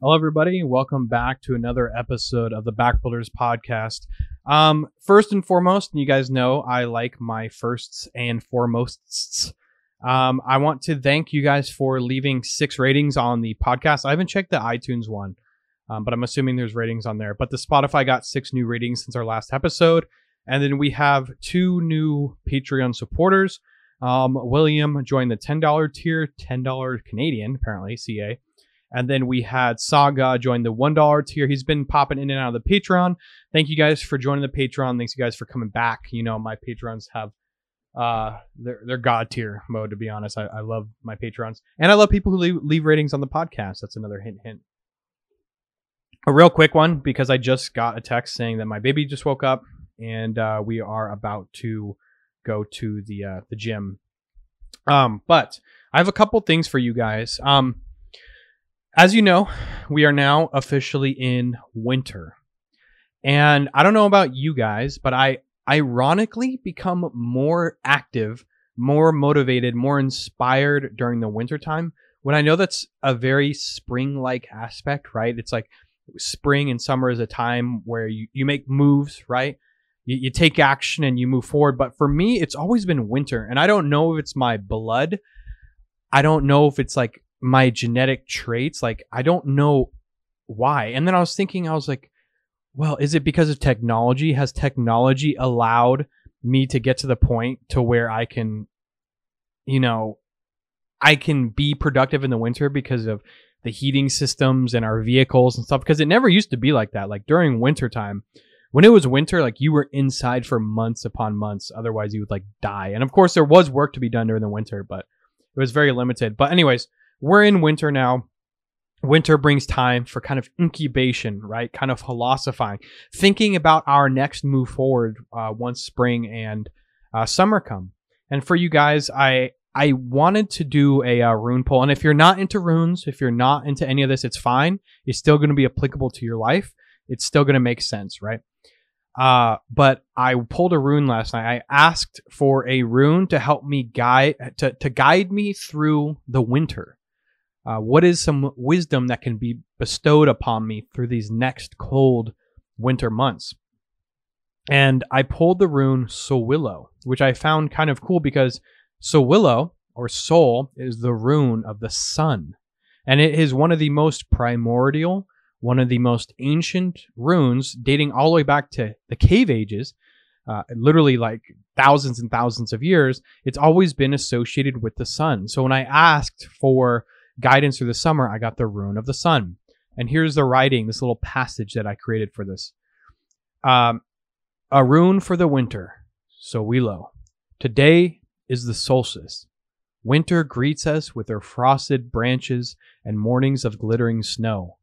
Hello, everybody. Welcome back to another episode of the Backbuilders podcast. First and foremost, and you guys know I like my firsts and foremosts. I want to thank you guys for leaving 6 ratings on the podcast. I haven't checked the iTunes one, but I'm assuming there's ratings on there. But the Spotify got 6 new ratings since our last episode. And then we have 2 new Patreon supporters. William joined the $10 tier, $10 Canadian, apparently, CA. And then we had Saga join the $1 tier. He's been popping in and out of the Patreon. Thank you guys for joining the Patreon. Thanks you guys for coming back. You know, my Patrons have they're God tier mode, to be honest. I love my Patrons. And I love people who leave ratings on the podcast. That's another hint. A real quick one, because I just got a text saying that my baby just woke up and we are about to go to the gym. But I have a couple things for you guys. As you know, we are now officially in winter. And I don't know about you guys, but I ironically become more active, more motivated, more inspired during the wintertime, when I know that's a very spring-like aspect, right? It's like spring and summer is a time where you make moves, right? You take action and you move forward. But for me, it's always been winter. And I don't know if it's my blood. I don't know if it's like my genetic traits, like I don't know why. And then I was thinking, I was like, well, is it because of technology? Has technology allowed me to get to the point to where I can, you know, I can be productive in the winter because of the heating systems and our vehicles and stuff? Because it never used to be like that. Like during winter time, when it was winter, like you were inside for months upon months, otherwise you would like die. And of course there was work to be done during the winter, but it was very limited. But anyways, we're in winter now. Winter brings time for kind of incubation, right? Kind of philosophizing, thinking about our next move forward once spring and summer come. And for you guys, I wanted to do a rune poll. And if you're not into runes, if you're not into any of this, it's fine. It's still going to be applicable to your life. It's still going to make sense, right? But I pulled a rune last night. I asked for a rune to help me guide me through the winter. What is some wisdom that can be bestowed upon me through these next cold winter months? And I pulled the rune Sowilo, which I found kind of cool because Sowilo, or Sol, is the rune of the sun. And it is one of the most primordial, one of the most ancient runes, dating all the way back to the cave ages, literally like thousands and thousands of years. It's always been associated with the sun. So when I asked for guidance through the summer, I got the rune of the sun. And here's the writing, this little passage that I created for this. A rune for the winter, Sowilo. Today is the solstice. Winter greets us with her frosted branches and mornings of glittering snow.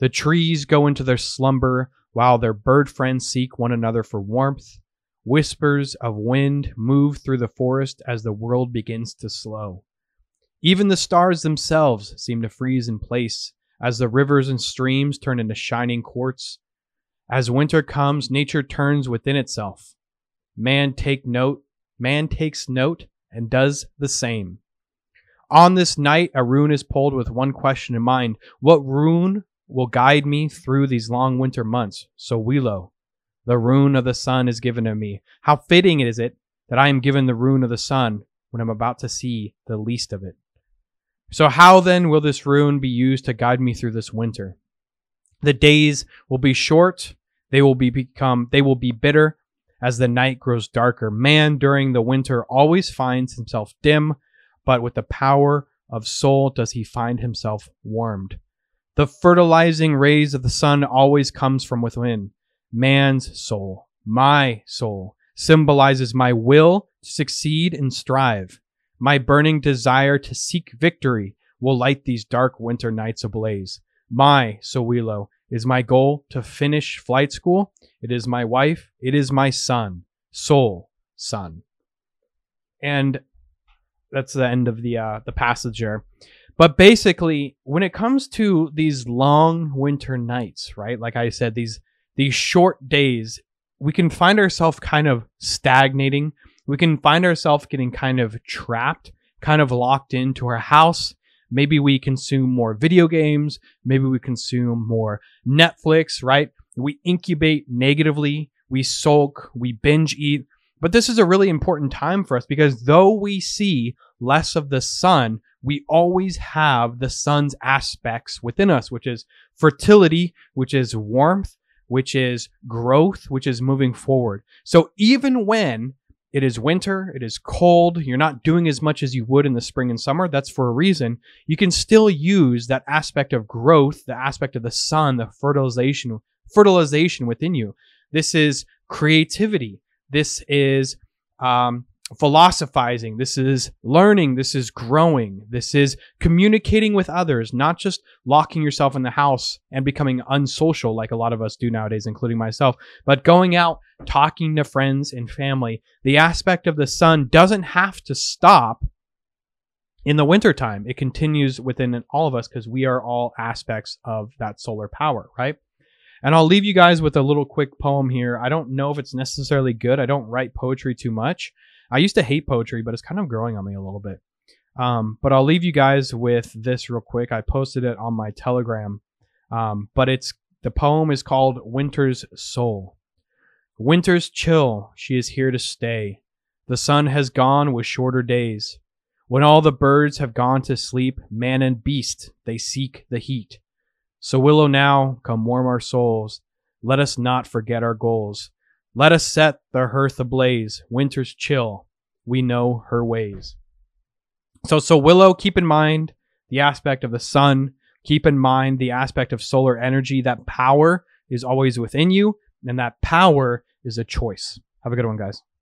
The trees go into their slumber while their bird friends seek one another for warmth. Whispers of wind move through the forest as the world begins to slow. Even the stars themselves seem to freeze in place as the rivers and streams turn into shining quartz. As winter comes, nature turns within itself. Man takes note and does the same. On this night, a rune is pulled with one question in mind. What rune will guide me through these long winter months? Sowilo, the rune of the sun, is given to me. How fitting is it that I am given the rune of the sun when I'm about to see the least of it? So how then will this rune be used to guide me through this winter? The days will be short, they will be bitter as the night grows darker. Man during the winter always finds himself dim, but with the power of soul does he find himself warmed. The fertilizing rays of the sun always comes from within. Man's soul, my soul, symbolizes my will to succeed and strive. My burning desire to seek victory will light these dark winter nights ablaze. My Sowilo is my goal to finish flight school. It is my wife. It is my son. Soul, son. And that's the end of the passage there. But basically, when it comes to these long winter nights, right? Like I said, these short days, we can find ourselves kind of stagnating. We can find ourselves getting kind of trapped, kind of locked into our house, Maybe we consume more video games. Maybe we consume more Netflix, right? We incubate negatively. We sulk. We binge eat. But this is a really important time for us because though we see less of the sun, we always have the sun's aspects within us, which is fertility, which is warmth, which is growth, which is moving forward. So even when it is winter, it is cold, you're not doing as much as you would in the spring and summer, that's for a reason, you can still use that aspect of growth, the aspect of the sun, the fertilization within you. This is creativity. This is philosophizing. This is learning. This is growing. This is communicating with others, not just locking yourself in the house and becoming unsocial like a lot of us do nowadays, including myself, but going out, talking to friends and family. The aspect of the sun doesn't have to stop in the wintertime. It continues within all of us because we are all aspects of that solar power, right? And I'll leave you guys with a little quick poem here. I don't know if it's necessarily good. I don't write poetry too much. I used to hate poetry, but it's kind of growing on me a little bit. But I'll leave you guys with this real quick. I posted it on my Telegram. But the poem is called Winter's Soul. Winter's chill, she is here to stay. The sun has gone with shorter days. When all the birds have gone to sleep, man and beast, they seek the heat. Sowilo now, come warm our souls. Let us not forget our goals. Let us set the hearth ablaze. Winter's chill. We know her ways. So Sowilo, keep in mind the aspect of the sun. Keep in mind the aspect of solar energy. That power is always within you, and that power is a choice. Have a good one, guys.